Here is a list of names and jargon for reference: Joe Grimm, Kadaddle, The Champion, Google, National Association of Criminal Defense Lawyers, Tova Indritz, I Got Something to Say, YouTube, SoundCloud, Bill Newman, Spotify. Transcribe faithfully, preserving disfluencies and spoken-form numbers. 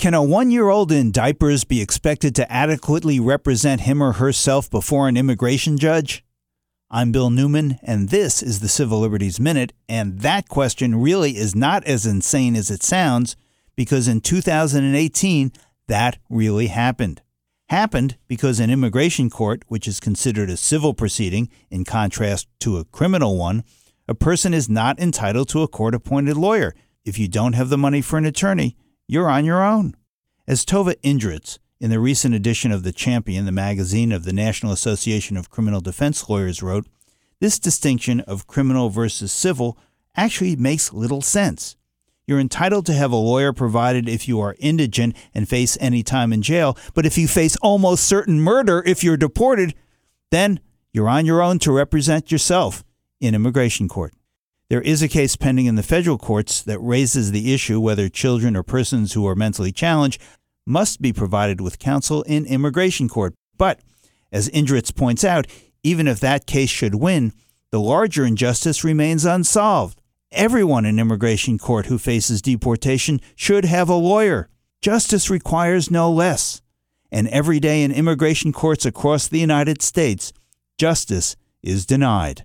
Can a one-year-old in diapers be expected to adequately represent him or herself before an immigration judge? I'm Bill Newman, and this is the Civil Liberties Minute, and that question really is not as insane as it sounds, because in two thousand eighteen, that really happened. Happened because an immigration court, which is considered a civil proceeding in contrast to a criminal one, a person is not entitled to a court-appointed lawyer. If you don't have the money for an attorney, you're on your own. As Tova Indritz, in the recent edition of The Champion, the magazine of the National Association of Criminal Defense Lawyers, wrote, this distinction of criminal versus civil actually makes little sense. You're entitled to have a lawyer provided if you are indigent and face any time in jail, but if you face almost certain murder if you're deported, then you're on your own to represent yourself in immigration court. There is a case pending in the federal courts that raises the issue whether children or persons who are mentally challenged must be provided with counsel in immigration court. But, as Indritz points out, even if that case should win, the larger injustice remains unsolved. Everyone in immigration court who faces deportation should have a lawyer. Justice requires no less. And every day in immigration courts across the United States, justice is denied.